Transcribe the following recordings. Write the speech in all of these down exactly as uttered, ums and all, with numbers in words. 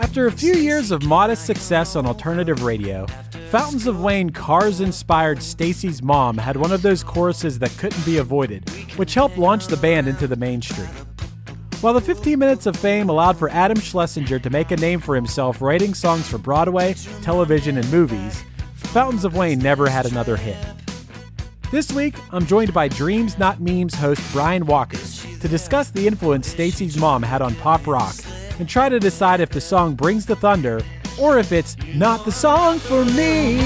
After a few years of modest success on alternative radio, Fountains of Wayne Cars-inspired Stacy's Mom had one of those choruses that couldn't be avoided, which helped launch the band into the mainstream. While the fifteen minutes of fame allowed for Adam Schlesinger to make a name for himself writing songs for Broadway, television, and movies, Fountains of Wayne never had another hit. This week, I'm joined by Dreams Not Memes host Brian Walker to discuss the influence Stacy's Mom had on pop rock, and try to decide if the song brings the thunder or if it's not the song for me.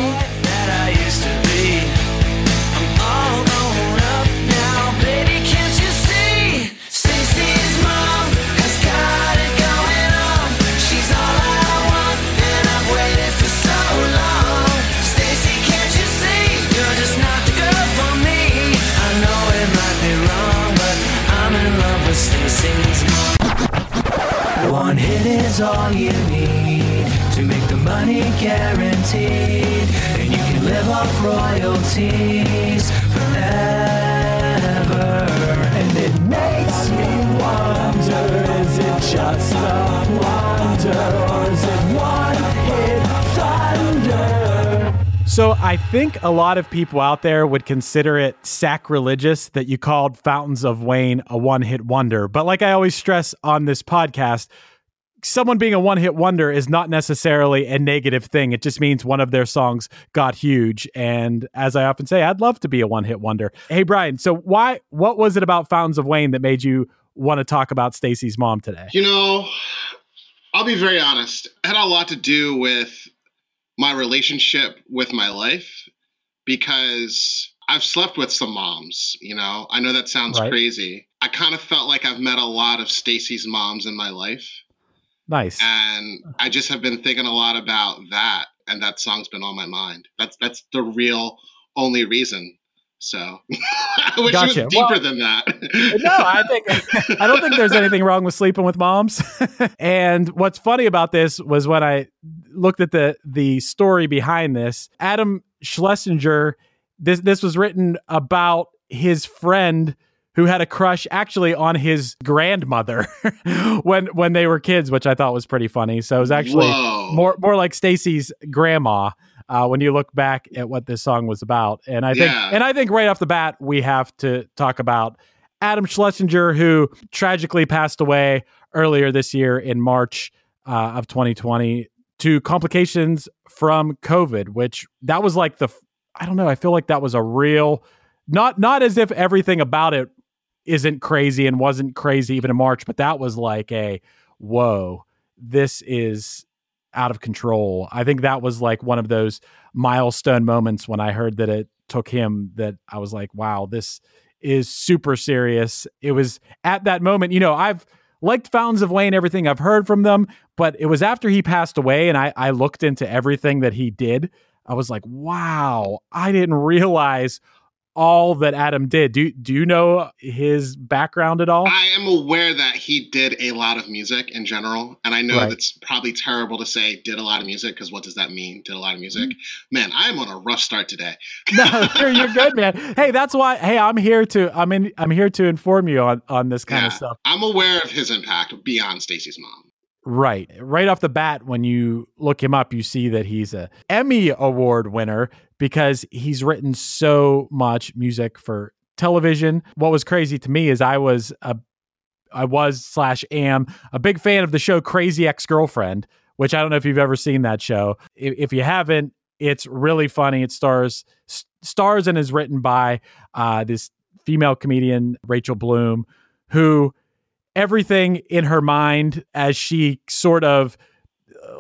One hit is all you need to make the money guaranteed, and you can live off royalties forever. And it makes me wonder, is it just a wonder, or is it one hit thunder? So I think a lot of people out there would consider it sacrilegious that you called Fountains of Wayne a one-hit wonder. But like I always stress on this podcast, someone being a one-hit wonder is not necessarily a negative thing. It just means one of their songs got huge. And as I often say, I'd love to be a one-hit wonder. Hey, Brian, so why? What was it about Fountains of Wayne that made you want to talk about Stacy's Mom today? You know, I'll be very honest. It had a lot to do with my relationship with my life, because I've slept with some moms. You know, I know that sounds right. Crazy. I kind of felt like I've met a lot of Stacy's moms in my life. Nice. And I just have been thinking a lot about that, and that song's been on my mind. That's that's the real only reason. So I wish gotcha. It was deeper well, than that. No, I think I don't think there's anything wrong with sleeping with moms. And what's funny about this was when I looked at the the story behind this, Adam Schlesinger, this this was written about his friend who had a crush actually on his grandmother when when they were kids, which I thought was pretty funny. So it was actually Whoa. more more like Stacy's grandma uh, when you look back at what this song was about. And I think yeah. and I think right off the bat, we have to talk about Adam Schlesinger, who tragically passed away earlier this year in March uh, of twenty twenty to complications from COVID, which that was like the, I don't know, I feel like that was a real, not not as if everything about it isn't crazy and wasn't crazy even in March, but that was like a, whoa, this is out of control. I think that was like one of those milestone moments when I heard that it took him that I was like, wow, this is super serious. It was at that moment, you know, I've liked Fountains of Wayne, everything I've heard from them, but it was after he passed away and I, I looked into everything that he did. I was like, wow, I didn't realize all that Adam did. Do, do you know his background at all? I am aware that he did a lot of music in general. And I know right. that's probably terrible to say did a lot of music, because what does that mean? Did a lot of music? Mm-hmm. Man, I'm on a rough start today. No, you're, you're good, man. Hey, that's why, hey, I'm here to, I'm in, I'm here to inform you on, on this kind yeah, of stuff. I'm aware of his impact beyond Stacy's mom. right. Right off the bat, when you look him up, you see that he's an Emmy Award winner because he's written so much music for television. What was crazy to me is I was a I was slash am a big fan of the show Crazy Ex-Girlfriend, which I don't know if you've ever seen that show. If, if you haven't, it's really funny. It stars st- stars and is written by uh, this female comedian, Rachel Bloom, who everything in her mind as she sort of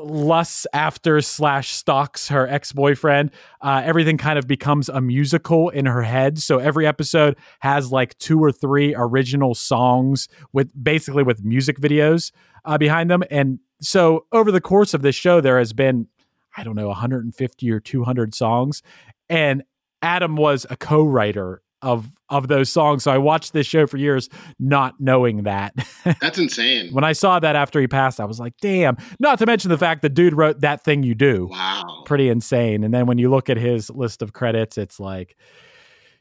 lusts after slash stalks her ex-boyfriend, uh, everything kind of becomes a musical in her head. So every episode has like two or three original songs with basically with music videos uh, behind them. And so over the course of this show, there has been, I don't know, one hundred fifty or two hundred songs. And Adam was a co-writer of of those songs. So I watched this show for years not knowing that. That's insane. When I saw that after he passed, I was like, damn. Not to mention the fact the dude wrote That Thing You Do. Wow. Pretty insane. And then when you look at his list of credits, it's like,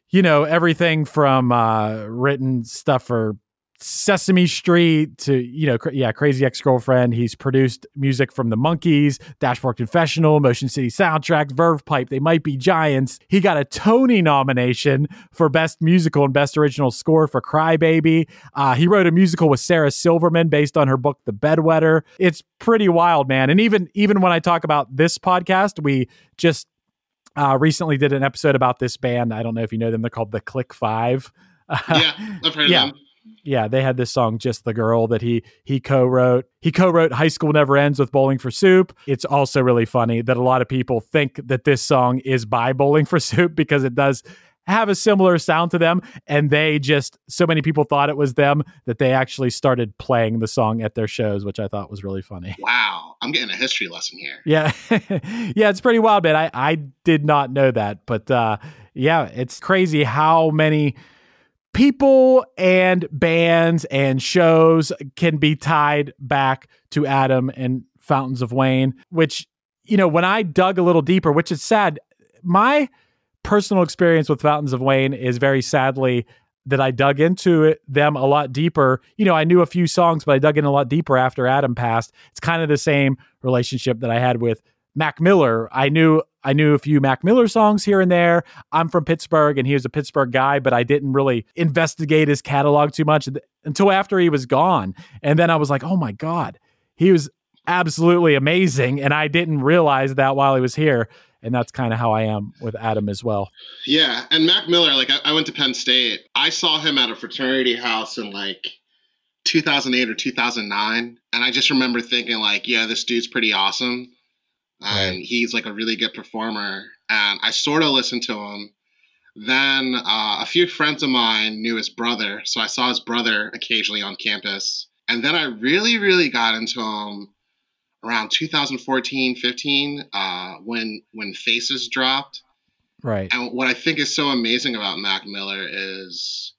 you know, everything from uh, written stuff for Sesame Street to, you know, cr- yeah, Crazy Ex-Girlfriend. He's produced music from the Monkees, Dashboard Confessional, Motion City Soundtrack, Verve Pipe, They Might Be Giants. He got a Tony nomination for Best Musical and Best Original Score for Crybaby. Uh, he wrote a musical with Sarah Silverman based on her book, The Bedwetter. It's pretty wild, man. And even, even when I talk about this podcast, we just uh, recently did an episode about this band. I don't know if you know them. They're called The Click Five. Uh, yeah, I've heard yeah. of them. Yeah, they had this song, Just the Girl, that he he co-wrote. He co-wrote High School Never Ends with Bowling for Soup. It's also really funny that a lot of people think that this song is by Bowling for Soup because it does have a similar sound to them. And they just, so many people thought it was them that they actually started playing the song at their shows, which I thought was really funny. Wow, I'm getting a history lesson here. Yeah, yeah, it's pretty wild, man. I, I did not know that. But uh, yeah, it's crazy how many people and bands and shows can be tied back to Adam and Fountains of Wayne, which, you know, when I dug a little deeper, which is sad, my personal experience with Fountains of Wayne is very sadly that I dug into it, them a lot deeper. You know, I knew a few songs, but I dug in a lot deeper after Adam passed. It's kind of the same relationship that I had with Mac Miller. I knew I knew a few Mac Miller songs here and there. I'm from Pittsburgh and he was a Pittsburgh guy, but I didn't really investigate his catalog too much until after he was gone. And then I was like, oh my God, he was absolutely amazing. And I didn't realize that while he was here. And that's kind of how I am with Adam as well. Yeah. And Mac Miller, like I, I went to Penn State. I saw him at a fraternity house in like two thousand eight or two thousand nine. And I just remember thinking like, yeah, this dude's pretty awesome. Right. And he's like a really good performer. And I sort of listened to him. Then uh, a few friends of mine knew his brother. So I saw his brother occasionally on campus. And then I really, really got into him around two thousand fourteen, fifteen, uh, when, when Faces dropped. Right. And what I think is so amazing about Mac Miller is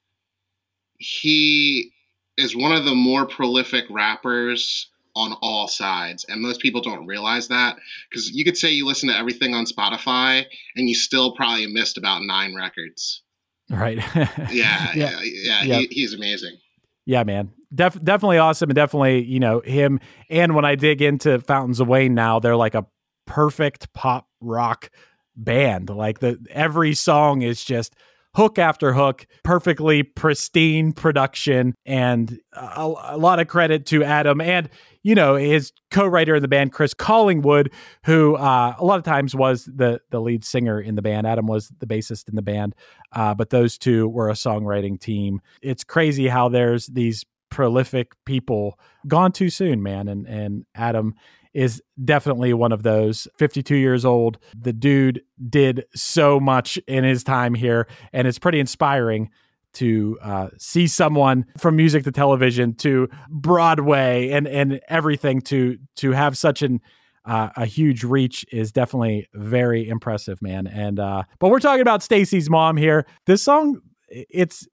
he is one of the more prolific rappers on all sides, and most people don't realize that, because you could say you listen to everything on Spotify and you still probably missed about nine records. Right. yeah, yeah, yeah, yeah. yeah. He, he's amazing. Yeah, man. Def- definitely awesome, and definitely, you know, him. And when I dig into Fountains of Wayne now, they're like a perfect pop rock band. Like the every song is just hook after hook, perfectly pristine production, and a, a lot of credit to Adam and, you know, his co-writer in the band, Chris Collingwood, who uh, a lot of times was the the lead singer in the band. Adam was the bassist in the band, uh, but those two were a songwriting team. It's crazy how there's these prolific people gone too soon, man, and and Adam is definitely one of those. Fifty-two years old. The dude did so much in his time here, and it's pretty inspiring to uh, see someone from music to television to Broadway and and everything to to have such an uh, a huge reach is definitely very impressive, man. And uh, but we're talking about Stacy's mom here. This song, it's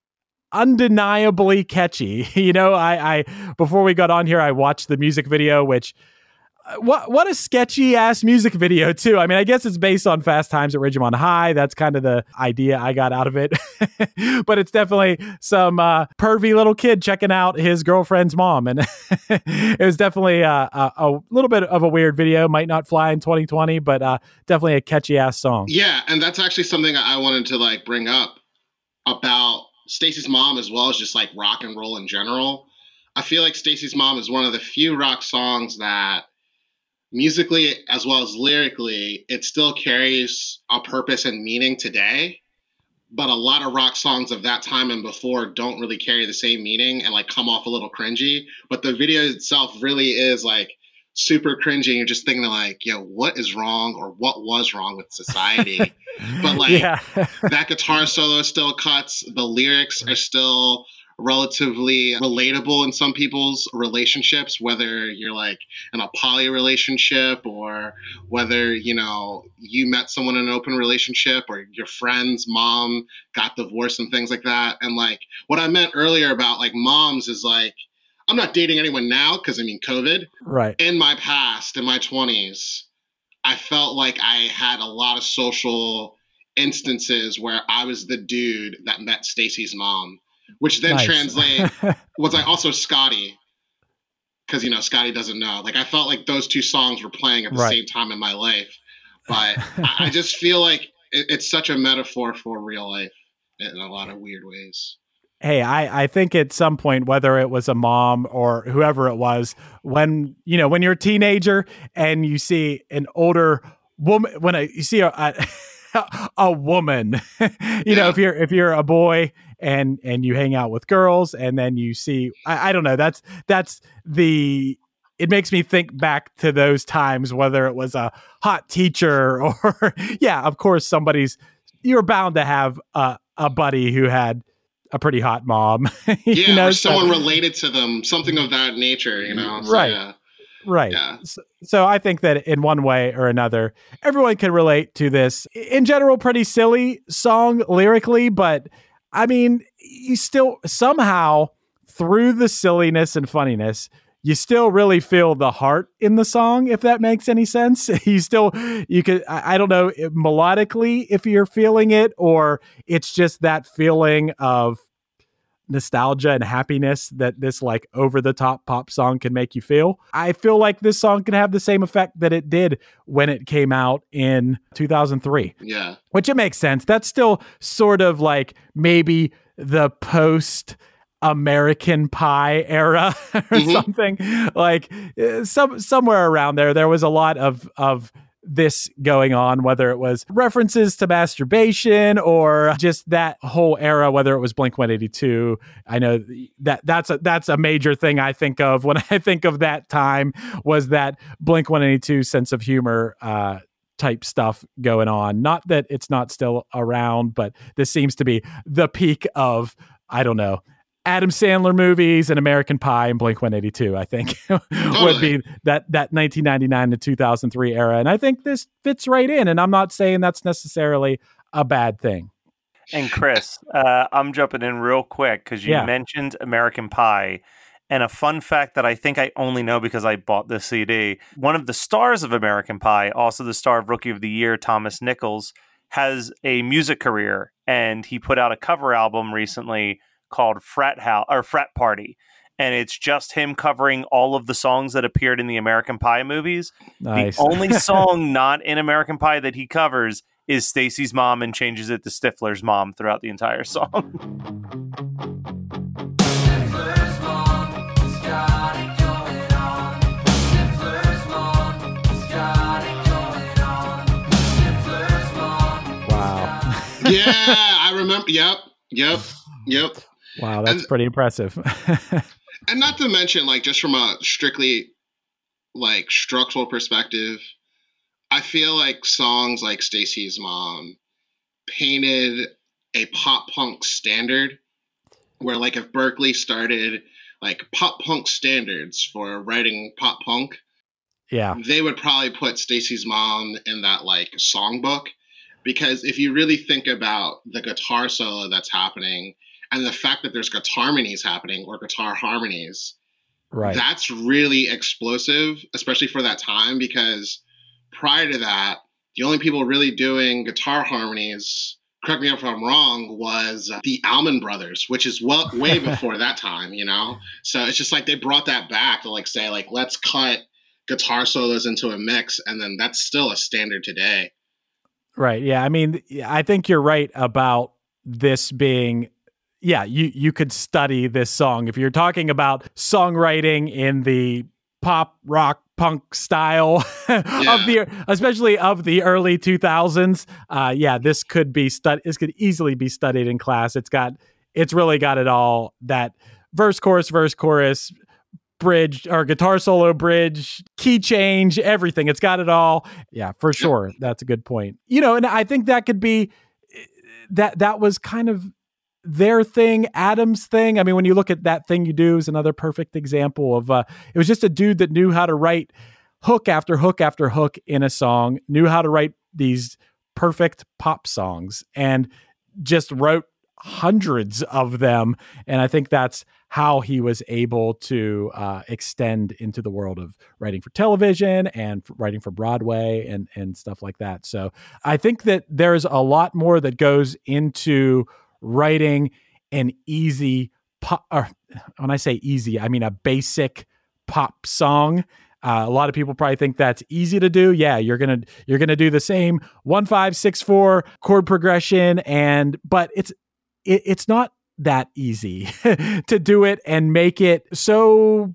undeniably catchy. You know, I, I before we got on here, I watched the music video, which What what a sketchy ass music video too. I mean, I guess it's based on Fast Times at Ridgemont High. That's kind of the idea I got out of it. But it's definitely some uh, pervy little kid checking out his girlfriend's mom, and it was definitely uh, a, a little bit of a weird video. Might not fly in twenty twenty, but uh, definitely a catchy ass song. Yeah, and that's actually something I wanted to like bring up about Stacey's mom, as well as just like rock and roll in general. I feel like Stacey's mom is one of the few rock songs that, musically as well as lyrically, it still carries a purpose and meaning today, but a lot of rock songs of that time and before don't really carry the same meaning and like come off a little cringy. But the video itself really is like super cringy, and you're just thinking like, yo, what is wrong, or what was wrong with society? But like Yeah. that guitar solo still cuts, the lyrics are still relatively relatable in some people's relationships, whether you're like in a poly relationship, or whether, you know, you met someone in an open relationship, or your friend's mom got divorced and things like that. And like what I meant earlier about like moms is like, I'm not dating anyone now because I mean COVID. Right. In my past, in my twenties, I felt like I had a lot of social instances where I was the dude that met Stacey's mom. Which then nice. translate was like also Scotty, because, you know, Scotty doesn't know. Like I felt like those two songs were playing at the right. same time in my life, but I, I just feel like it, it's such a metaphor for real life in a lot of weird ways. Hey, I, I think at some point, whether it was a mom or whoever it was, when, you know, when you're a teenager and you see an older woman, when I, you see a, a a woman, you yeah. know, if you're, if you're a boy and, and you hang out with girls and then you see, I, I don't know, that's, that's the, it makes me think back to those times, whether it was a hot teacher or yeah, of course somebody's, you're bound to have a, a buddy who had a pretty hot mom, yeah, you know, or someone so, related to them, something of that nature, you know? So, right. Yeah. Right. Yeah. So, so I think that in one way or another, everyone can relate to this. In general, pretty silly song lyrically, but I mean, you still somehow through the silliness and funniness, you still really feel the heart in the song, if that makes any sense. You still, you could, I don't know, melodically, if you're feeling it, or it's just that feeling of nostalgia and happiness that this like over the top pop song can make you feel. I feel like this song can have the same effect that it did when it came out in two thousand three. Yeah. Which it makes sense. That's still sort of like maybe the post American Pie era or mm-hmm. something like some somewhere around there. There was a lot of, of this going on, whether it was references to masturbation or just that whole era, whether it was Blink one eighty-two. I know that that's a, that's a major thing I think of when I think of that time, was that Blink one eighty-two sense of humor uh, type stuff going on. Not that it's not still around, but this seems to be the peak of, I don't know, Adam Sandler movies and American Pie and Blink one eighty-two, I think, would be that that nineteen ninety-nine to two thousand three era. And I think this fits right in, and I'm not saying that's necessarily a bad thing. And Chris, uh, I'm jumping in real quick because you yeah. mentioned American Pie. And a fun fact that I think I only know because I bought this C D, one of the stars of American Pie, also the star of Rookie of the Year, Thomas Nichols, has a music career, and he put out a cover album recently called Frat House or Frat Party, and it's just him covering all of the songs that appeared in the American Pie movies. Nice. The only song not in American Pie that he covers is Stacey's mom, and changes it to Stifler's mom throughout the entire song. Wow. Yeah, I remember. Yep. Yep. Yep. Wow, that's and, pretty impressive. And not to mention, like, just from a strictly, like, structural perspective, I feel like songs like Stacey's Mom painted a pop punk standard where, like, if Berkeley started, like, pop punk standards for writing pop punk, yeah, they would probably put Stacey's Mom in that, like, songbook. Because if you really think about the guitar solo that's happening, and the fact that there's guitar harmonies happening or guitar harmonies, Right. That's really explosive, especially for that time, because prior to that, the only people really doing guitar harmonies, correct me if I'm wrong, was the Allman Brothers, which is well, way before that time, you know? So it's just like they brought that back to like say, like, let's cut guitar solos into a mix. And then that's still a standard today. Right. Yeah. I mean, I think you're right about this being, yeah, you, you could study this song. If you're talking about songwriting in the pop, rock, punk style yeah. of the, especially of the early two thousands. Uh, yeah, this could be stud. This could easily be studied in class. It's got, it's really got it all. That verse, chorus, verse, chorus, bridge or guitar solo, bridge, key change, everything. It's got it all. Yeah, for sure. That's a good point. You know, and I think that could be that, that was kind of their thing, Adam's thing. I mean, when you look at That Thing You Do is another perfect example of, uh, it was just a dude that knew how to write hook after hook after hook in a song, knew how to write these perfect pop songs and just wrote hundreds of them. And I think that's how he was able to uh, extend into the world of writing for television and writing for Broadway and, and stuff like that. So I think that there's a lot more that goes into writing an easy pop, or when I say easy, I mean a basic pop song. Uh, a lot of people probably think that's easy to do. Yeah, you're gonna you're gonna do the same one five six four chord progression, and but it's it, it's not that easy to do it and make it so,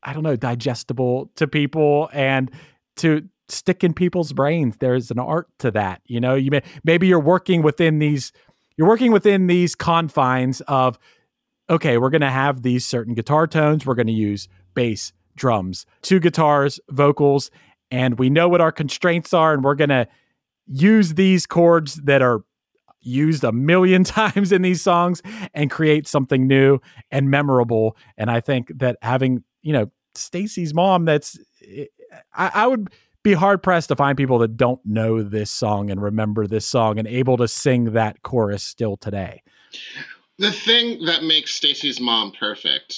I don't know, digestible to people and to stick in people's brains. There's an art to that, you know. You may maybe you're working within these. You're working within these confines of, okay, we're going to have these certain guitar tones. We're going to use bass, drums, two guitars, vocals, and we know what our constraints are, and we're going to use these chords that are used a million times in these songs and create something new and memorable. And I think that having, you know, Stacy's mom, that's, I, I would be hard pressed to find people that don't know this song and remember this song and able to sing that chorus still today. The thing that makes Stacy's mom perfect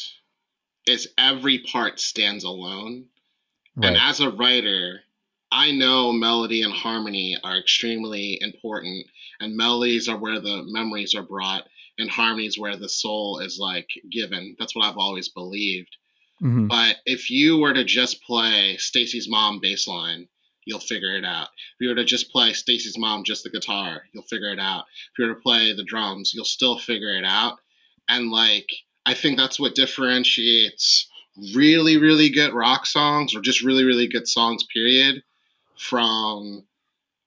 is every part stands alone. Right. And as a writer, I know melody and harmony are extremely important, and melodies are where the memories are brought and harmonies where the soul is like given. That's what I've always believed. Mm-hmm. But if you were to just play Stacy's mom bass line, you'll figure it out. If you were to just play Stacy's mom, just the guitar, you'll figure it out. If you were to play the drums, you'll still figure it out. And like, I think that's what differentiates really, really good rock songs, or just really, really good songs, period, from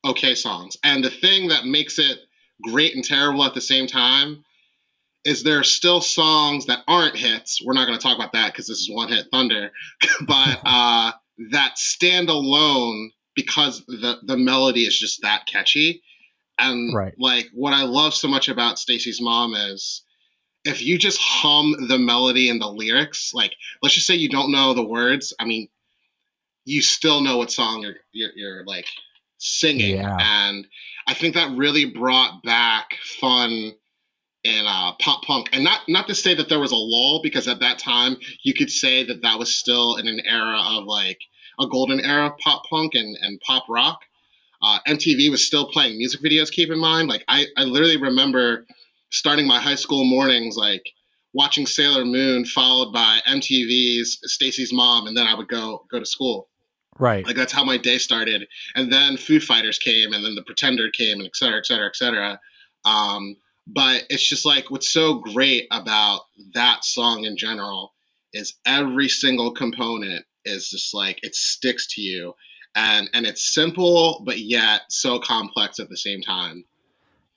okay songs. And the thing that makes it great and terrible at the same time is there are still songs that aren't hits. We're not going to talk about that because this is One Hit Thunder, but uh, that stand alone because the, the melody is just that catchy. And right. like what I love so much about Stacy's mom is if you just hum the melody and the lyrics, like let's just say you don't know the words. I mean, you still know what song you're, you're, you're like singing. Yeah. And I think that really brought back fun in uh, pop punk. And not not to say that there was a lull, because at that time you could say that that was still in an era of like a golden era of pop punk and, and pop rock. Uh, M T V was still playing music videos, keep in mind. Like I, I literally remember starting my high school mornings like watching Sailor Moon followed by M T V's Stacy's Mom, and then I would go go to school. Right. Like that's how my day started. And then Foo Fighters came, and then The Pretender came, and et cetera, et cetera, et cetera. Um, But it's just like what's so great about that song in general is every single component is just like it sticks to you, and and it's simple but yet so complex at the same time.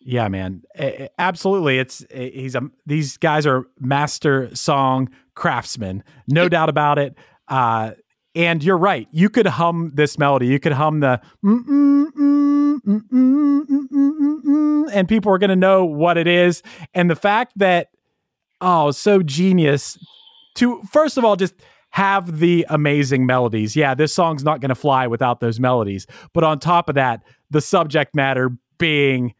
Yeah, man, it, absolutely. It's it, he's a these guys are master song craftsmen, no it, doubt about it. Uh, and you're right. You could hum this melody. You could hum the. Mm, mm, mm. Mm, mm, mm, mm, mm, and people are going to know what it is. And the fact that, oh, so genius to, first of all, just have the amazing melodies. Yeah, this song's not going to fly without those melodies. But on top of that, the subject matter being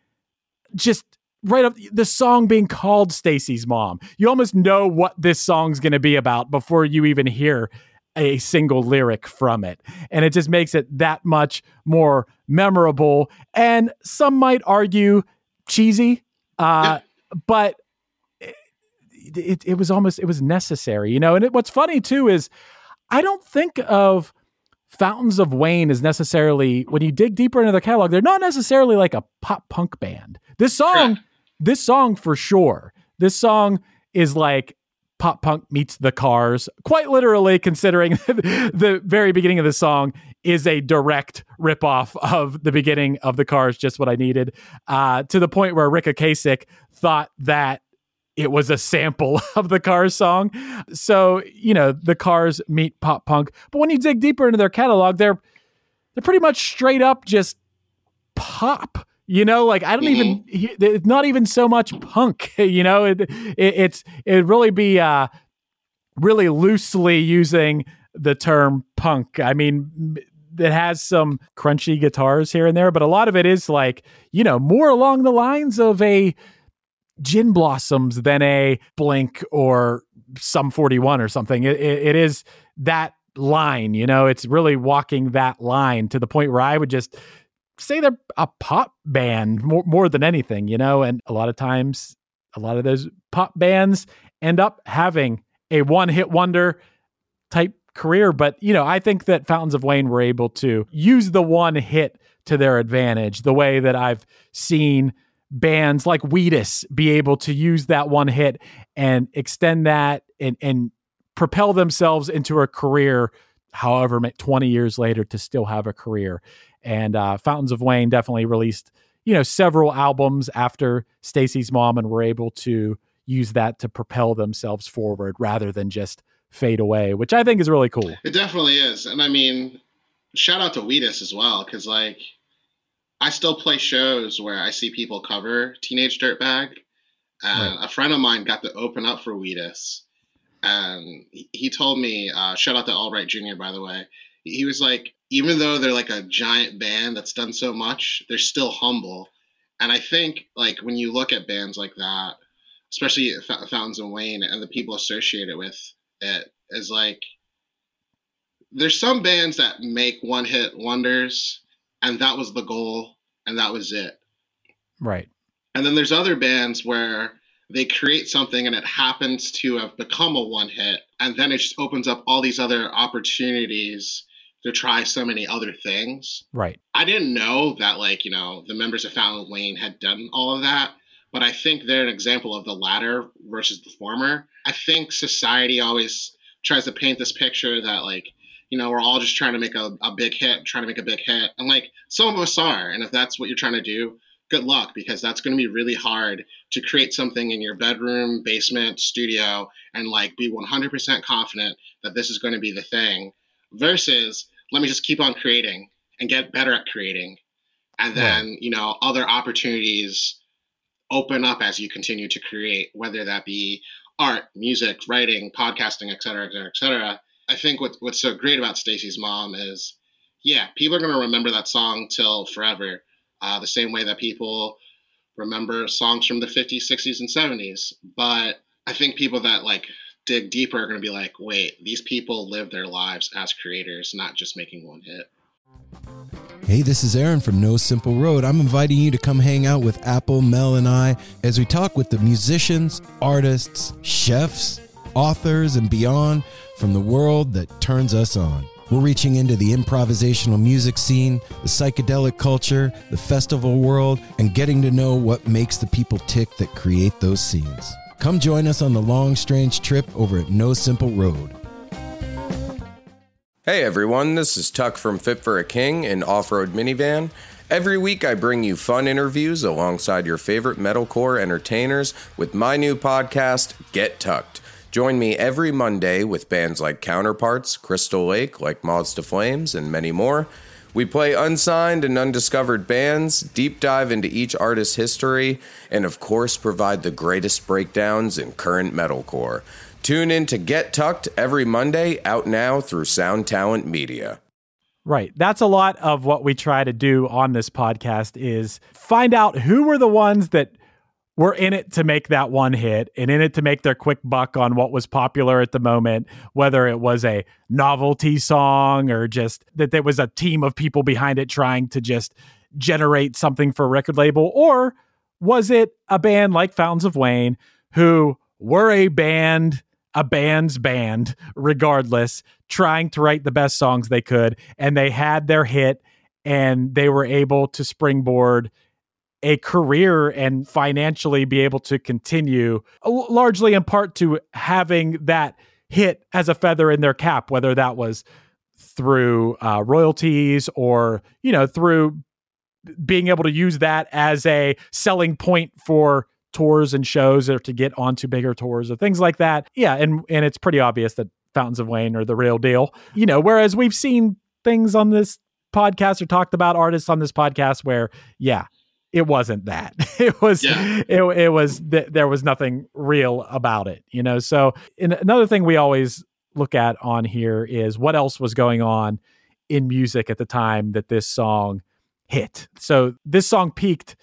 just right up the song being called Stacy's Mom. You almost know what this song's going to be about before you even hear a single lyric from it. And it just makes it that much more memorable. And some might argue cheesy, uh, yeah. but it, it, it was almost, it was necessary, you know? And it, what's funny too, is I don't think of Fountains of Wayne as necessarily, when you dig deeper into their catalog, they're not necessarily like a pop punk band. This song, Correct. this song for sure, this song is like, pop punk meets the Cars, quite literally, considering the very beginning of the song is a direct ripoff of the beginning of the Cars, Just What I Needed, uh, to the point where Rick Ocasek thought that it was a sample of the Cars song. So, you know, the Cars meet pop punk. But when you dig deeper into their catalog, they're they're pretty much straight up just pop. You know, like I don't even, it's not even so much punk, you know, it, it it's, it'd really be uh, really loosely using the term punk. I mean, it has some crunchy guitars here and there, but a lot of it is like, you know, more along the lines of a Gin Blossoms than a Blink or Sum forty-one or something. It, it, it is that line, you know, it's really walking that line to the point where I would just say they're a pop band more, more than anything, you know, and a lot of times, a lot of those pop bands end up having a one-hit wonder type career. But, you know, I think that Fountains of Wayne were able to use the one hit to their advantage, the way that I've seen bands like Wheatus be able to use that one hit and extend that and, and propel themselves into a career, however, twenty years later to still have a career. And uh, Fountains of Wayne definitely released, you know, several albums after Stacy's Mom and were able to use that to propel themselves forward rather than just fade away, which I think is really cool. It definitely is. And I mean, shout out to Wheatus as well, because like I still play shows where I see people cover Teenage Dirtbag. And right. a friend of mine got to open up for Wheatus. And he told me, uh, shout out to Albright Junior, by the way, he was like, even though they're like a giant band that's done so much, they're still humble. And I think like when you look at bands like that, especially F- Fountains of Wayne and the people associated with it, is like there's some bands that make one hit wonders and that was the goal and that was it. Right. And then there's other bands where they create something and it happens to have become a one hit and then it just opens up all these other opportunities to try so many other things. Right. I didn't know that, like, you know, the members of Fountains of Wayne had done all of that, but I think they're an example of the latter versus the former. I think society always tries to paint this picture that, like, you know, we're all just trying to make a, a big hit, trying to make a big hit. And, like, some of us are. And if that's what you're trying to do, good luck, because that's going to be really hard to create something in your bedroom, basement, studio, and, like, be one hundred percent confident that this is going to be the thing versus let me just keep on creating and get better at creating. And then, right. you know, other opportunities open up as you continue to create, whether that be art, music, writing, podcasting, et cetera, et cetera, et cetera. I think what, what's so great about Stacy's Mom is, yeah, people are going to remember that song till forever. Uh, the same way that people remember songs from the fifties, sixties, and seventies. But I think people that like dig deeper are going to be like, wait, these people live their lives as creators, not just making one hit. Hey, this is Aaron from No Simple Road. I'm inviting you to come hang out with Apple, Mel, and I as we talk with the musicians, artists, chefs, authors, and beyond from the world that turns us on. We're reaching into the improvisational music scene, the psychedelic culture, the festival world, and getting to know what makes the people tick that create those scenes. Come join us on the long, strange trip over at No Simple Road. Hey everyone, this is Tuck from Fit for a King, an off-road minivan. Every week I bring you fun interviews alongside your favorite metalcore entertainers with my new podcast, Get Tucked. Join me every Monday with bands like Counterparts, Crystal Lake, Like Moths to Flames, and many more. We play unsigned and undiscovered bands, deep dive into each artist's history, and of course provide the greatest breakdowns in current metalcore. Tune in to Get Tucked every Monday, out now through Sound Talent Media. Right. That's a lot of what we try to do on this podcast is find out who were the ones that were in it to make that one hit and in it to make their quick buck on what was popular at the moment, whether it was a novelty song or just that there was a team of people behind it trying to just generate something for a record label. Or was it a band like Fountains of Wayne who were a band, a band's band, regardless, trying to write the best songs they could, and they had their hit and they were able to springboard a career and financially be able to continue, largely in part to having that hit as a feather in their cap, whether that was through uh, royalties or, you know, through being able to use that as a selling point for tours and shows or to get onto bigger tours or things like that. Yeah. And, and it's pretty obvious that Fountains of Wayne are the real deal, you know, whereas we've seen things on this podcast or talked about artists on this podcast where, yeah, it wasn't that. It was, yeah. it, it was, th- there was nothing real about it, you know? So in, another thing we always look at on here is what else was going on in music at the time that this song hit. So this song peaked,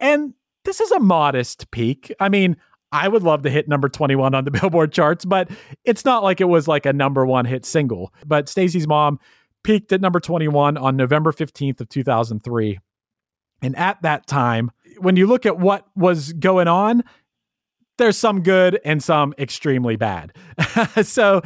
and this is a modest peak. I mean, I would love to hit number twenty-one on the Billboard charts, but it's not like it was like a number one hit single. But Stacey's Mom peaked at number twenty-one on November fifteenth of two thousand three. And at that time, when you look at what was going on, there's some good and some extremely bad. So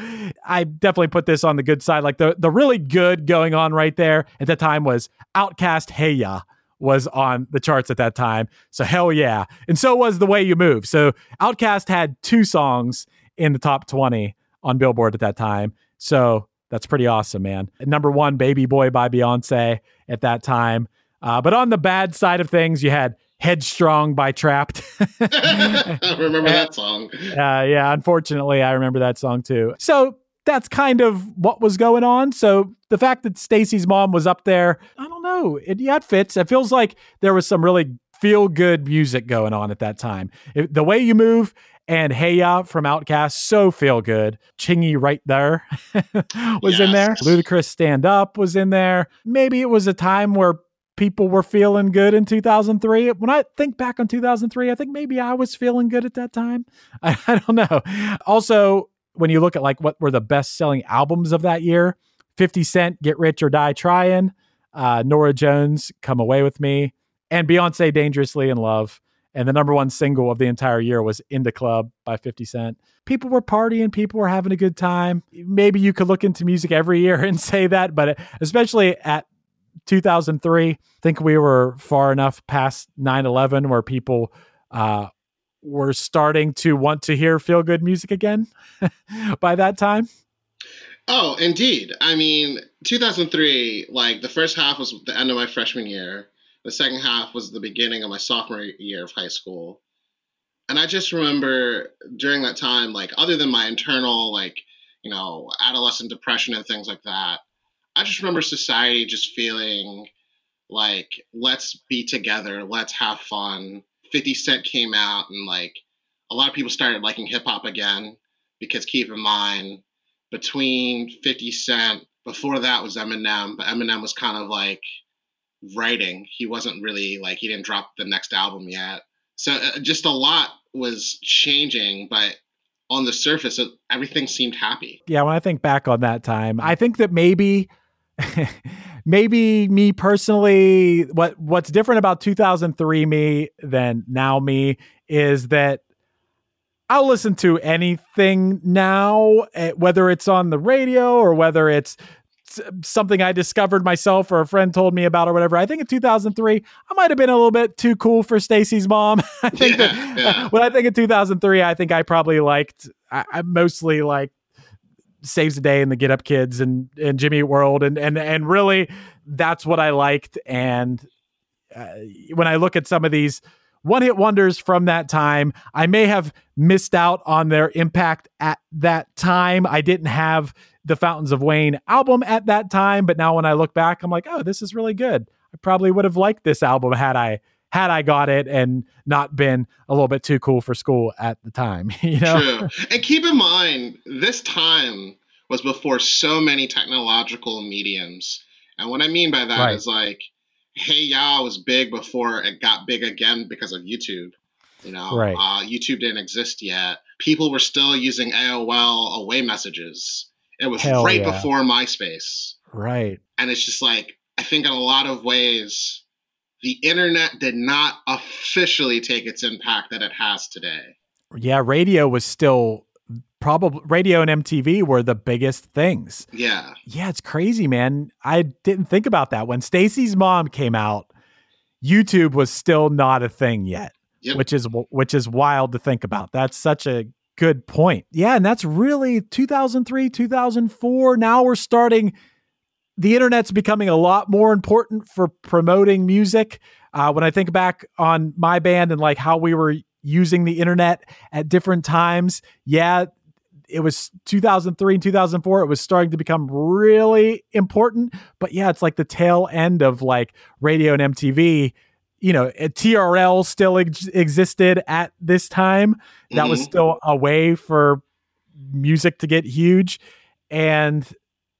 I definitely put this on the good side. Like the, the really good going on right there at the time was Outkast Hey Ya was on the charts at that time. So hell yeah. And so was The Way You Move. So Outkast had two songs in the top twenty on Billboard at that time. So that's pretty awesome, man. Number one, Baby Boy by Beyonce at that time. Uh, but on the bad side of things, you had Headstrong by Trapped. I remember that song. Uh, yeah, unfortunately, I remember that song too. So that's kind of what was going on. So the fact that Stacey's Mom was up there, I don't know. It, yeah, it fits. It feels like there was some really feel-good music going on at that time. It, The Way You Move and Hey Ya from Outkast, so feel good. Chingy Right There was yes. in there. Ludacris Stand Up was in there. Maybe it was a time where people were feeling good in two thousand three. When I think back on two thousand three, I think maybe I was feeling good at that time. I, I don't know. Also, when you look at like what were the best-selling albums of that year, fifty Cent, Get Rich or Die Tryin', uh, Norah Jones, Come Away With Me, and Beyonce, Dangerously in Love. And the number one single of the entire year was In the Club by fifty Cent. People were partying. People were having a good time. Maybe you could look into music every year and say that, but especially at two thousand three, I think we were far enough past nine eleven where people uh, were starting to want to hear feel-good music again by that time. Oh, indeed. I mean, two thousand three, like the first half was the end of my freshman year. The second half was the beginning of my sophomore year of high school. And I just remember during that time, like other than my internal, like, you know, adolescent depression and things like that, I just remember society just feeling like, let's be together, let's have fun. fifty Cent came out and like a lot of people started liking hip hop again, because keep in mind, between fifty Cent, before that was Eminem, but Eminem was kind of like writing. He wasn't really like, he didn't drop the next album yet. So just a lot was changing, but on the surface, everything seemed happy. Yeah, when I think back on that time, I think that maybe... Maybe me personally, what what's different about two thousand three me than now me is that I'll listen to anything now, whether it's on the radio or whether it's something I discovered myself or a friend told me about or whatever. I think in two thousand three, I might have been a little bit too cool for Stacey's Mom. I think yeah, that yeah. when I think in two thousand three, I think I probably liked, I, I mostly liked Saves the Day and the Get Up Kids and, and Jimmy Eat World. And, and, and really that's what I liked. And uh, when I look at some of these one hit wonders from that time, I may have missed out on their impact at that time. I didn't have the Fountains of Wayne album at that time, but now when I look back, I'm like, oh, this is really good. I probably would have liked this album had I, had I got it and not been a little bit too cool for school at the time, you know? True. And keep in mind, this time was before so many technological mediums. And what I mean by that right. is like, Hey Ya was big before it got big again because of YouTube. You know, right. uh, YouTube didn't exist yet. People were still using A O L away messages. It was Hell right yeah. before MySpace. Right. And it's just like, I think in a lot of ways, the internet did not officially take its impact that it has today. Yeah, radio was still probably radio and M T V were the biggest things. Yeah. Yeah, it's crazy, man. I didn't think about that. When Stacey's Mom came out, YouTube was still not a thing yet. Yep. Which is which is wild to think about. That's such a good point. Yeah, and that's really two thousand three, two thousand four. Now we're starting. The internet's becoming a lot more important for promoting music. Uh, when I think back on my band and like how we were using the internet at different times, yeah, it was two thousand three and two thousand four. It was starting to become really important. But yeah, it's like the tail end of like radio and M T V. You know, T R L still ex- existed at this time. That mm-hmm. was still a way for music to get huge. And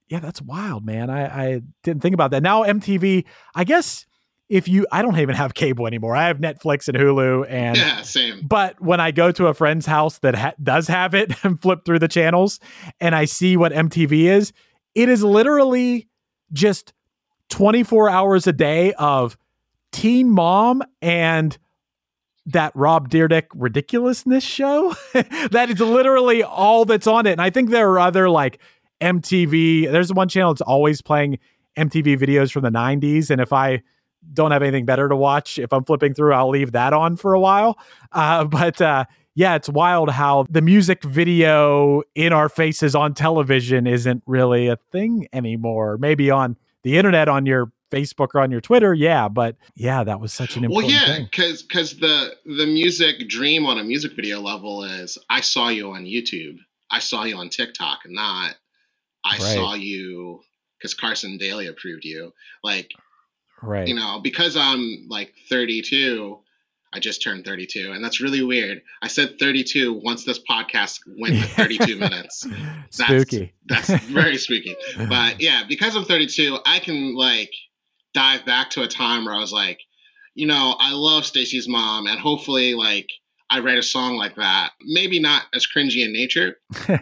yeah, that's wild, man. I, I didn't think about that. Now M T V, I guess if you, I don't even have cable anymore. I have Netflix and Hulu and, yeah, same. But when I go to a friend's house that ha- does have it and flip through the channels and I see what M T V is, it is literally just twenty-four hours a day of Teen Mom and that Rob Dyrdek ridiculousness show. That is literally all that's on it. And I think there are other like M T V. There's one channel that's always playing M T V videos from the nineties. And if I don't have anything better to watch, if I'm flipping through, I'll leave that on for a while. Uh, but uh, yeah, it's wild how the music video in our faces on television isn't really a thing anymore. Maybe on the internet, on your Facebook or on your Twitter, yeah, but yeah, that was such an important thing. Well, yeah, because because the the music dream on a music video level is I saw you on YouTube, I saw you on TikTok, not I right. saw you because Carson Daly approved you. Like, right? You know, because I'm like thirty-two, I just turned thirty-two, and that's really weird. I said thirty-two once this podcast went to thirty-two minutes. That's, spooky. That's very spooky. But yeah, because I'm thirty-two, I can like. dive back to a time where I was like, you know, I love Stacey's Mom, and hopefully, like, I write a song like that. Maybe not as cringy in nature,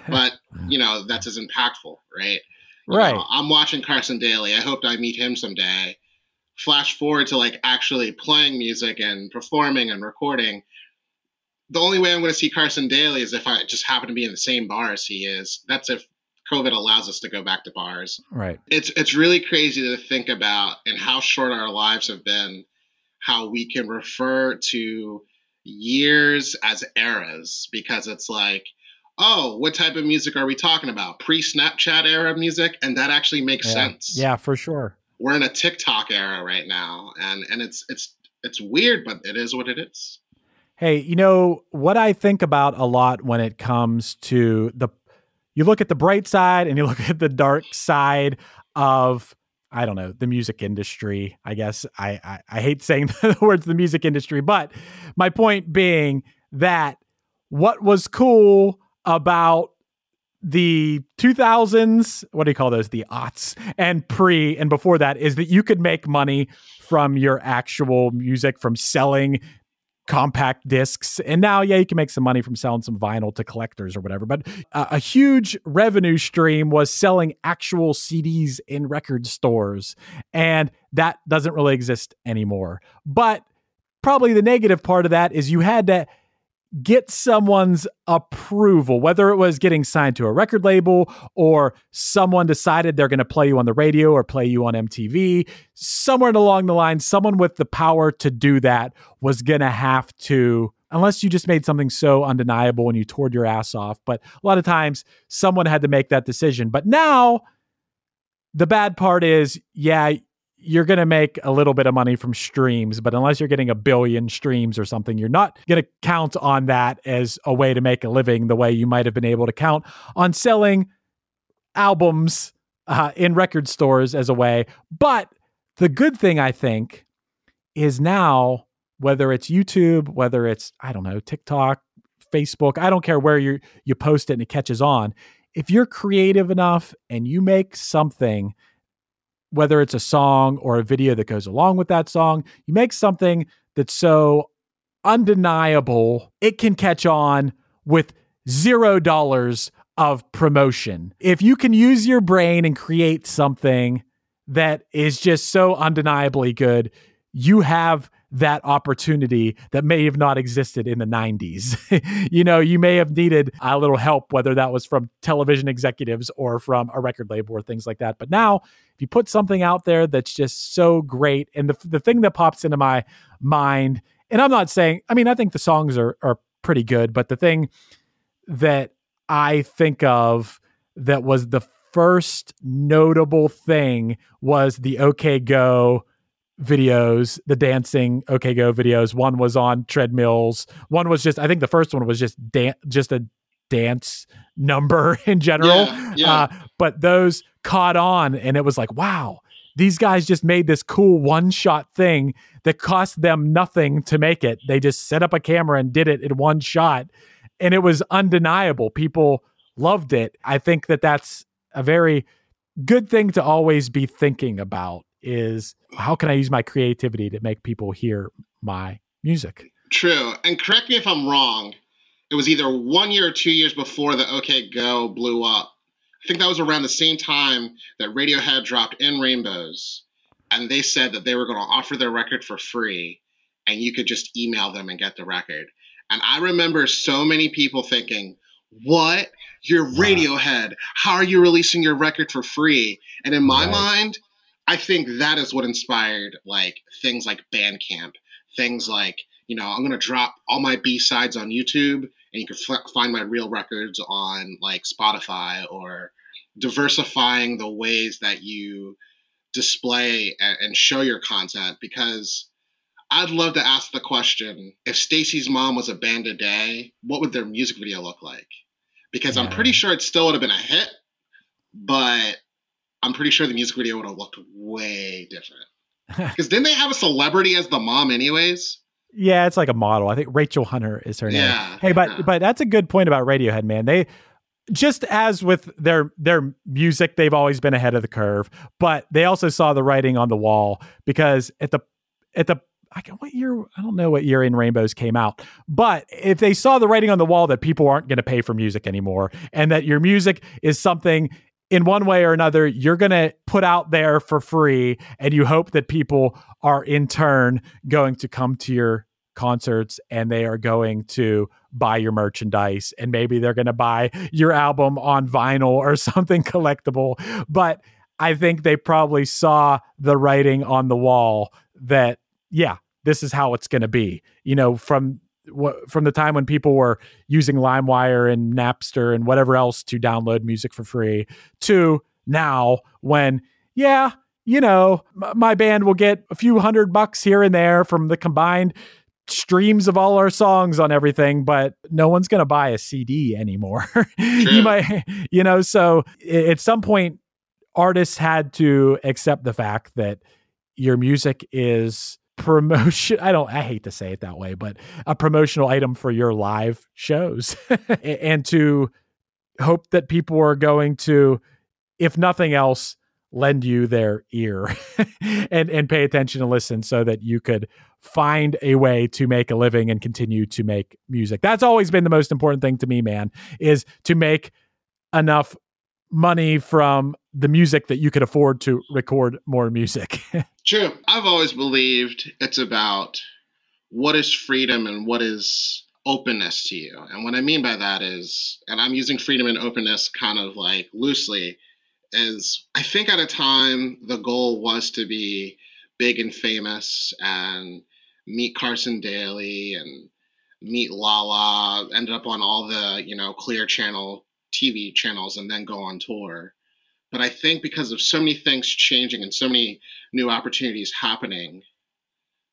but you know, that's as impactful, right? You right. know, I'm watching Carson Daly. I hope I meet him someday. Flash forward to like actually playing music and performing and recording. The only way I'm going to see Carson Daly is if I just happen to be in the same bar as he is. That's if COVID allows us to go back to bars. Right. It's it's really crazy to think about, and how short our lives have been, how we can refer to years as eras, because it's like, oh, what type of music are we talking about? Pre-Snapchat era music? And that actually makes yeah. sense. Yeah, for sure. We're in a TikTok era right now. And and it's it's it's weird, but it is what it is. Hey, you know, what I think about a lot when it comes to the you look at the bright side and you look at the dark side of, I don't know, the music industry, I guess. I, I, I hate saying the words the music industry, but my point being that what was cool about the two thousands, what do you call those? The aughts and pre and before that is that you could make money from your actual music, from selling compact discs. And now, yeah, you can make some money from selling some vinyl to collectors or whatever. But uh, a huge revenue stream was selling actual C Ds in record stores. And that doesn't really exist anymore. But probably the negative part of that is you had to get someone's approval, whether it was getting signed to a record label or someone decided they're going to play you on the radio or play you on M T V. Somewhere along the line, someone with the power to do that was going to have to, unless you just made something so undeniable and you toured your ass off. But a lot of times someone had to make that decision. But now the bad part is, yeah, you're going to make a little bit of money from streams, but unless you're getting a billion streams or something, you're not going to count on that as a way to make a living the way you might have been able to count on selling albums uh, in record stores as a way. But the good thing, I think, is now, whether it's YouTube, whether it's, I don't know, TikTok, Facebook, I don't care where you you post it and it catches on. If you're creative enough and you make something, whether it's a song or a video that goes along with that song, you make something that's so undeniable. It can catch on with zero dollars of promotion. If you can use your brain and create something that is just so undeniably good, you have that opportunity that may have not existed in the nineties. You know, you may have needed a little help, whether that was from television executives or from a record label or things like that. But now, if you put something out there that's just so great, and the the thing that pops into my mind, and I'm not saying, I mean, I think the songs are are pretty good, but the thing that I think of that was the first notable thing was the OK Go videos, the dancing OK Go videos. One was on treadmills. One was just, I think the first one was just dan- just a dance number in general. Yeah, yeah. Uh, but those caught on, and it was like, wow, these guys just made this cool one-shot thing that cost them nothing to make it. They just set up a camera and did it in one shot, and it was undeniable. People loved it. I think that that's a very good thing to always be thinking about, is how can I use my creativity to make people hear my music? True. And correct me if I'm wrong, it was either one year or two years before the OK Go blew up. I think that was around the same time that Radiohead dropped In Rainbows, and they said that they were going to offer their record for free, and you could just email them and get the record. And I remember so many people thinking, what? You're Radiohead. How are you releasing your record for free? And in my right. mind, I think that is what inspired like things like Bandcamp, things like, you know, I'm going to drop all my B-sides on YouTube, and you can f- find my real records on like Spotify, or diversifying the ways that you display and, and show your content. Because I'd love to ask the question, if Stacey's Mom was a band today, what would their music video look like? Because yeah. I'm pretty sure it still would have been a hit, but I'm pretty sure the music video would have looked way different. Because didn't they have a celebrity as the mom anyways? Yeah, it's like a model. I think Rachel Hunter is her name. Yeah, hey, but yeah. but that's a good point about Radiohead, man. They, just as with their their music, they've always been ahead of the curve, but they also saw the writing on the wall, because at the at the I can, what year? I don't know what year In Rainbows came out, but if they saw the writing on the wall that people aren't going to pay for music anymore, and that your music is something in one way or another you're going to put out there for free, and you hope that people are in turn going to come to your concerts, and they are going to buy your merchandise, and maybe they're going to buy your album on vinyl or something collectible. But I think they probably saw the writing on the wall that, yeah, this is how it's going to be. You know, from wh- from the time when people were using LimeWire and Napster and whatever else to download music for free, to now when, yeah, you know, m- my band will get a few hundred bucks here and there from the combined streams of all our songs on everything, but no one's going to buy a C D anymore. You might, you know, so I- at some point, artists had to accept the fact that your music is promotion. I don't, I hate to say it that way, but a promotional item for your live shows, and to hope that people are going to, if nothing else, lend you their ear and, and pay attention and listen, so that you could find a way to make a living and continue to make music. That's always been the most important thing to me, man, is to make enough money from the music that you could afford to record more music. True. I've always believed it's about what is freedom and what is openness to you. And what I mean by that is, and I'm using freedom and openness kind of like loosely, is I think at a time the goal was to be big and famous and meet Carson Daly and meet Lala, ended up on all the, you know, Clear Channel T V channels, and then go on tour. But I think because of so many things changing and so many new opportunities happening,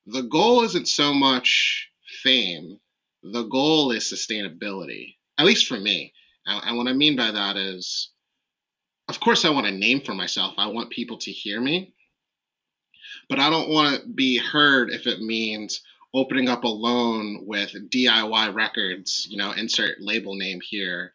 the goal isn't so much fame. The goal is sustainability, at least for me. And what I mean by that is, of course, I want a name for myself. I want people to hear me. But I don't want to be heard if it means opening up a loan with D I Y Records, you know, insert label name here.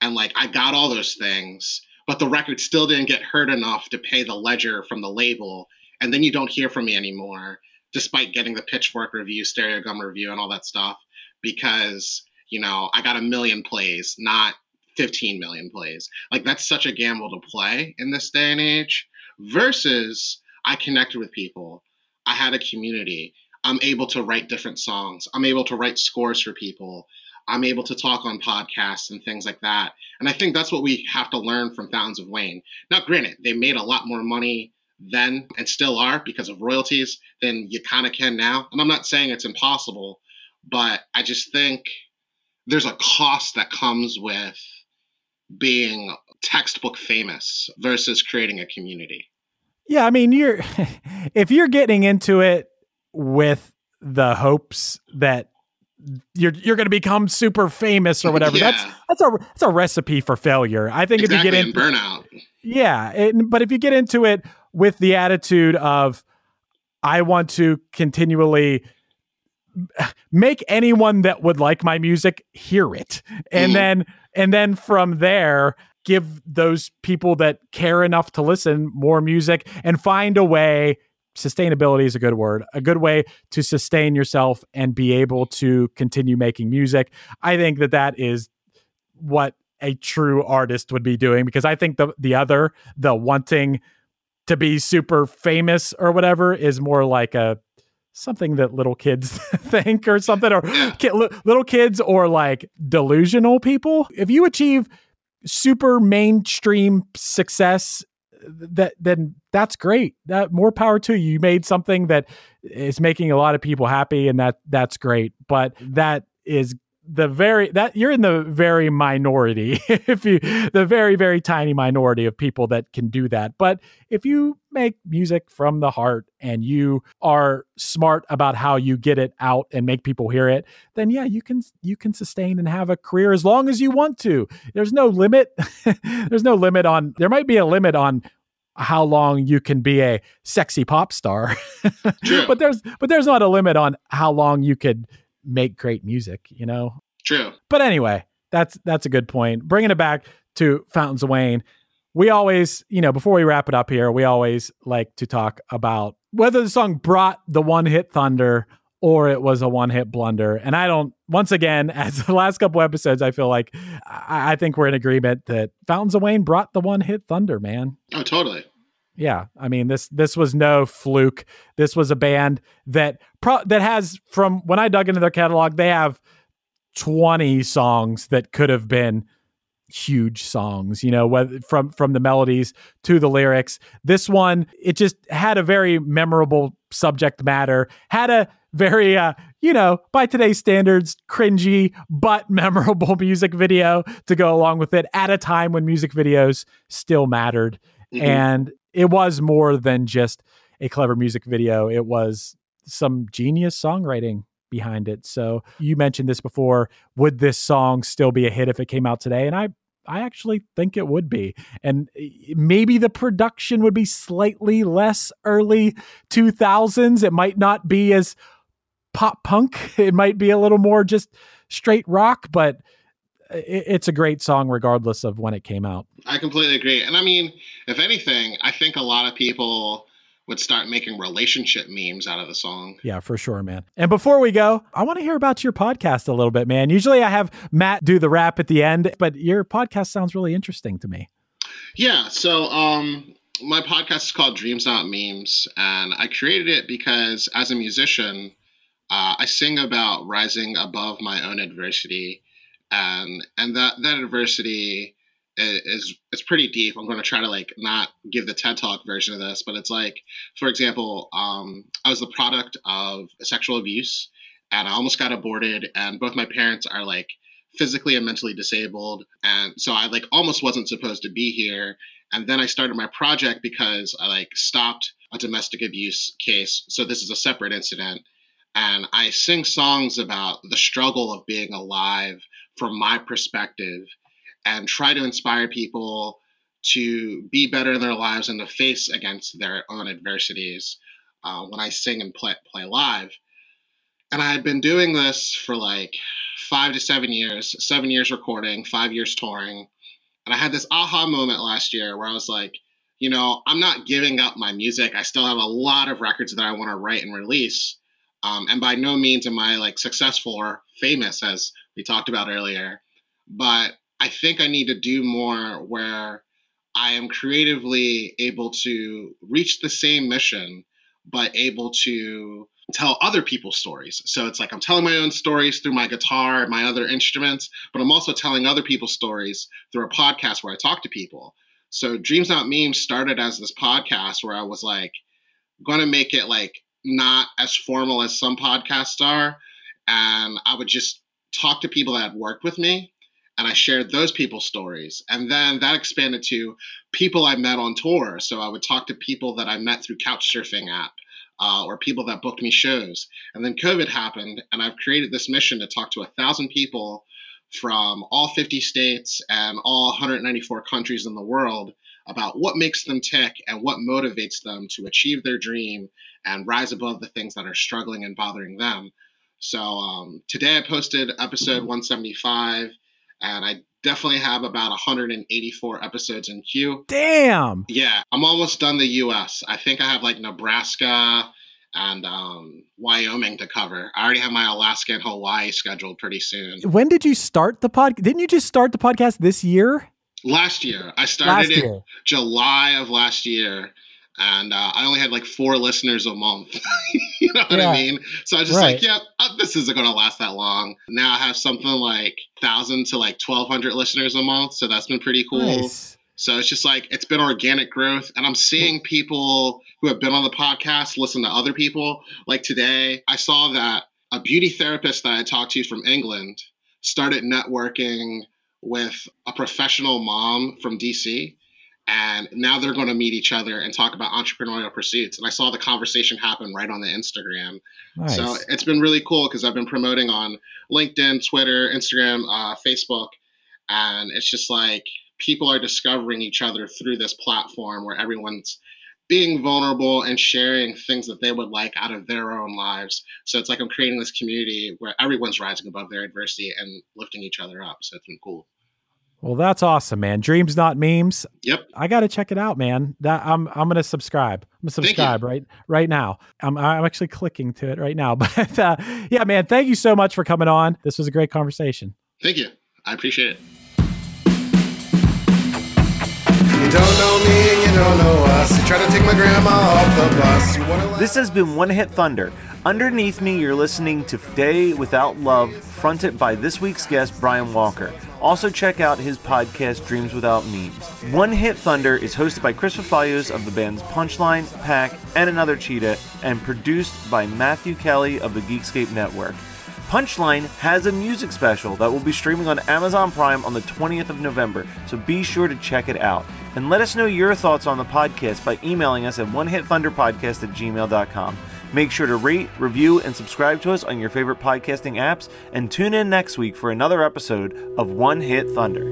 And like, I got all those things, but the record still didn't get heard enough to pay the ledger from the label. And then you don't hear from me anymore despite getting the Pitchfork review, Stereo Gum review, and all that stuff, because, you know, I got a million plays, not fifteen million plays. Like, that's such a gamble to play in this day and age. Versus, I connected with people. I had a community. I'm able to write different songs. I'm able to write scores for people. I'm able to talk on podcasts and things like that. And I think that's what we have to learn from Fountains of Wayne. Now, granted, they made a lot more money then and still are because of royalties than you kind of can now. And I'm not saying it's impossible, but I just think there's a cost that comes with being textbook famous versus creating a community. Yeah, I mean, you're if you're getting into it with the hopes that you're you're going to become super famous or whatever, yeah. that's that's a that's a recipe for failure. I think exactly, if you get into burnout, yeah. It, but if you get into it with the attitude of, I want to continually make anyone that would like my music hear it, and mm. then and then from there, give those people that care enough to listen more music and find a way. Sustainability is a good word, a good way to sustain yourself and be able to continue making music. I think that that is what a true artist would be doing, because I think the, the other, the wanting to be super famous or whatever is more like a, something that little kids think or something, or kid, little kids or like delusional people. If you achieve super mainstream success, that then that's great. That more power to you. You made something that is making a lot of people happy, and that that's great. But that is the very that you're in the very minority, if you the very, very tiny minority of people that can do that. But if you make music from the heart and you are smart about how you get it out and make people hear it, then yeah, you can you can sustain and have a career as long as you want to. There's no limit. There's no limit on there might be a limit on how long you can be a sexy pop star. True. But there's but there's not a limit on how long you could make great music, you know? True. But anyway, that's, that's a good point. Bringing it back to Fountains of Wayne, we always, you know, before we wrap it up here, we always like to talk about whether the song brought the one hit thunder or it was a one hit blunder. And I don't, once again, as the last couple episodes, I feel like I, I think we're in agreement that Fountains of Wayne brought the one hit thunder, man. Oh, totally. Yeah, I mean, this this was no fluke. This was a band that pro- that has, from when I dug into their catalog, they have twenty songs that could have been huge songs, you know, whether, from, from the melodies to the lyrics. This one, it just had a very memorable subject matter, had a very, uh, you know, by today's standards, cringy but memorable music video to go along with it at a time when music videos still mattered. Mm-hmm. And it was more than just a clever music video. It was some genius songwriting behind it. So you mentioned this before. Would this song still be a hit if it came out today? And I, I actually think it would be. And maybe the production would be slightly less early two thousands. It might not be as pop punk. It might be a little more just straight rock, but it's a great song regardless of when it came out. I completely agree. And I mean, if anything, I think a lot of people would start making relationship memes out of the song. Yeah, for sure, man. And before we go, I want to hear about your podcast a little bit, man. Usually I have Matt do the rap at the end, but your podcast sounds really interesting to me. Yeah. So um, my podcast is called Dreams Not Memes. And I created it because as a musician, uh, I sing about rising above my own adversity. And, and that, that adversity is, is, is pretty deep. I'm going to try to like not give the TED Talk version of this, but it's like, for example, um, I was the product of sexual abuse and I almost got aborted, and both my parents are like physically and mentally disabled. And so I like almost wasn't supposed to be here. And then I started my project because I like stopped a domestic abuse case. So this is a separate incident. And I sing songs about the struggle of being alive from my perspective and try to inspire people to be better in their lives and to face against their own adversities uh, when I sing and play, play live. And I had been doing this for like five to seven years, seven years recording, five years touring. And I had this aha moment last year where I was like, you know, I'm not giving up my music. I still have a lot of records that I want to write and release. Um, and by no means am I like successful or famous, as we talked about earlier. But I think I need to do more where I am creatively able to reach the same mission, but able to tell other people's stories. So it's like I'm telling my own stories through my guitar and my other instruments, but I'm also telling other people's stories through a podcast where I talk to people. So Dreams Not Memes started as this podcast where I was like, going to make it like not as formal as some podcasts are. And I would just talk to people that had worked with me. And I shared those people's stories. And then that expanded to people I met on tour. So I would talk to people that I met through couch surfing app uh, or people that booked me shows. And then COVID happened, and I've created this mission to talk to a thousand people from all fifty states and all one hundred ninety-four countries in the world about what makes them tick and what motivates them to achieve their dream and rise above the things that are struggling and bothering them. So um, today I posted episode one seventy-five. And I definitely have about one hundred eighty-four episodes in queue. Damn. Yeah. I'm almost done the U S. I think I have like Nebraska and um, Wyoming to cover. I already have my Alaska and Hawaii scheduled pretty soon. When did you start the podcast? Didn't you just start the podcast this year? Last year. I started last year. in July of last year. And uh, I only had like four listeners a month. You know what yeah. I mean? So I was just right. like, yep, yeah, this isn't going to last that long. Now I have something like one thousand to like twelve hundred listeners a month. So that's been pretty cool. Nice. So it's just like, it's been organic growth. And I'm seeing people who have been on the podcast listen to other people. Like today, I saw that a beauty therapist that I talked to from England started networking with a professional mom from D C. And now they're going to meet each other and talk about entrepreneurial pursuits. And I saw the conversation happen right on the Instagram. Nice. So it's been really cool because I've been promoting on LinkedIn, Twitter, Instagram, uh, Facebook. And it's just like people are discovering each other through this platform where everyone's being vulnerable and sharing things that they would like out of their own lives. So it's like I'm creating this community where everyone's rising above their adversity and lifting each other up. So it's been cool. Well, that's awesome, man. Dreams Not Memes. Yep. I got to check it out, man. That I'm I'm going to subscribe. I'm going to subscribe right right now. I'm I'm actually clicking to it right now. But uh, yeah, man, thank you so much for coming on. This was a great conversation. Thank you. I appreciate it. You don't know me and you don't know us. You try to take my grandma off the bus. You wanna this has been One Hit Thunder. Underneath me, you're listening to Day Without Love, fronted by this week's guest, Brian Walker. Also check out his podcast, Dreams Without Memes. One Hit Thunder is hosted by Chris Fafalius of the bands Punchline, Pack, and Another Cheetah, and produced by Matthew Kelly of the Geekscape Network. Punchline has a music special that will be streaming on Amazon Prime on the twentieth of November, so be sure to check it out. And let us know your thoughts on the podcast by emailing us at one hit thunder podcast at gmail dot com. Make sure to rate, review, and subscribe to us on your favorite podcasting apps, and tune in next week for another episode of One Hit Thunder.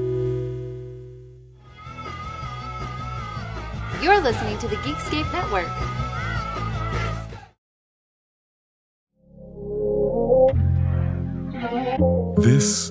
You're listening to the Geekscape Network. This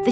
They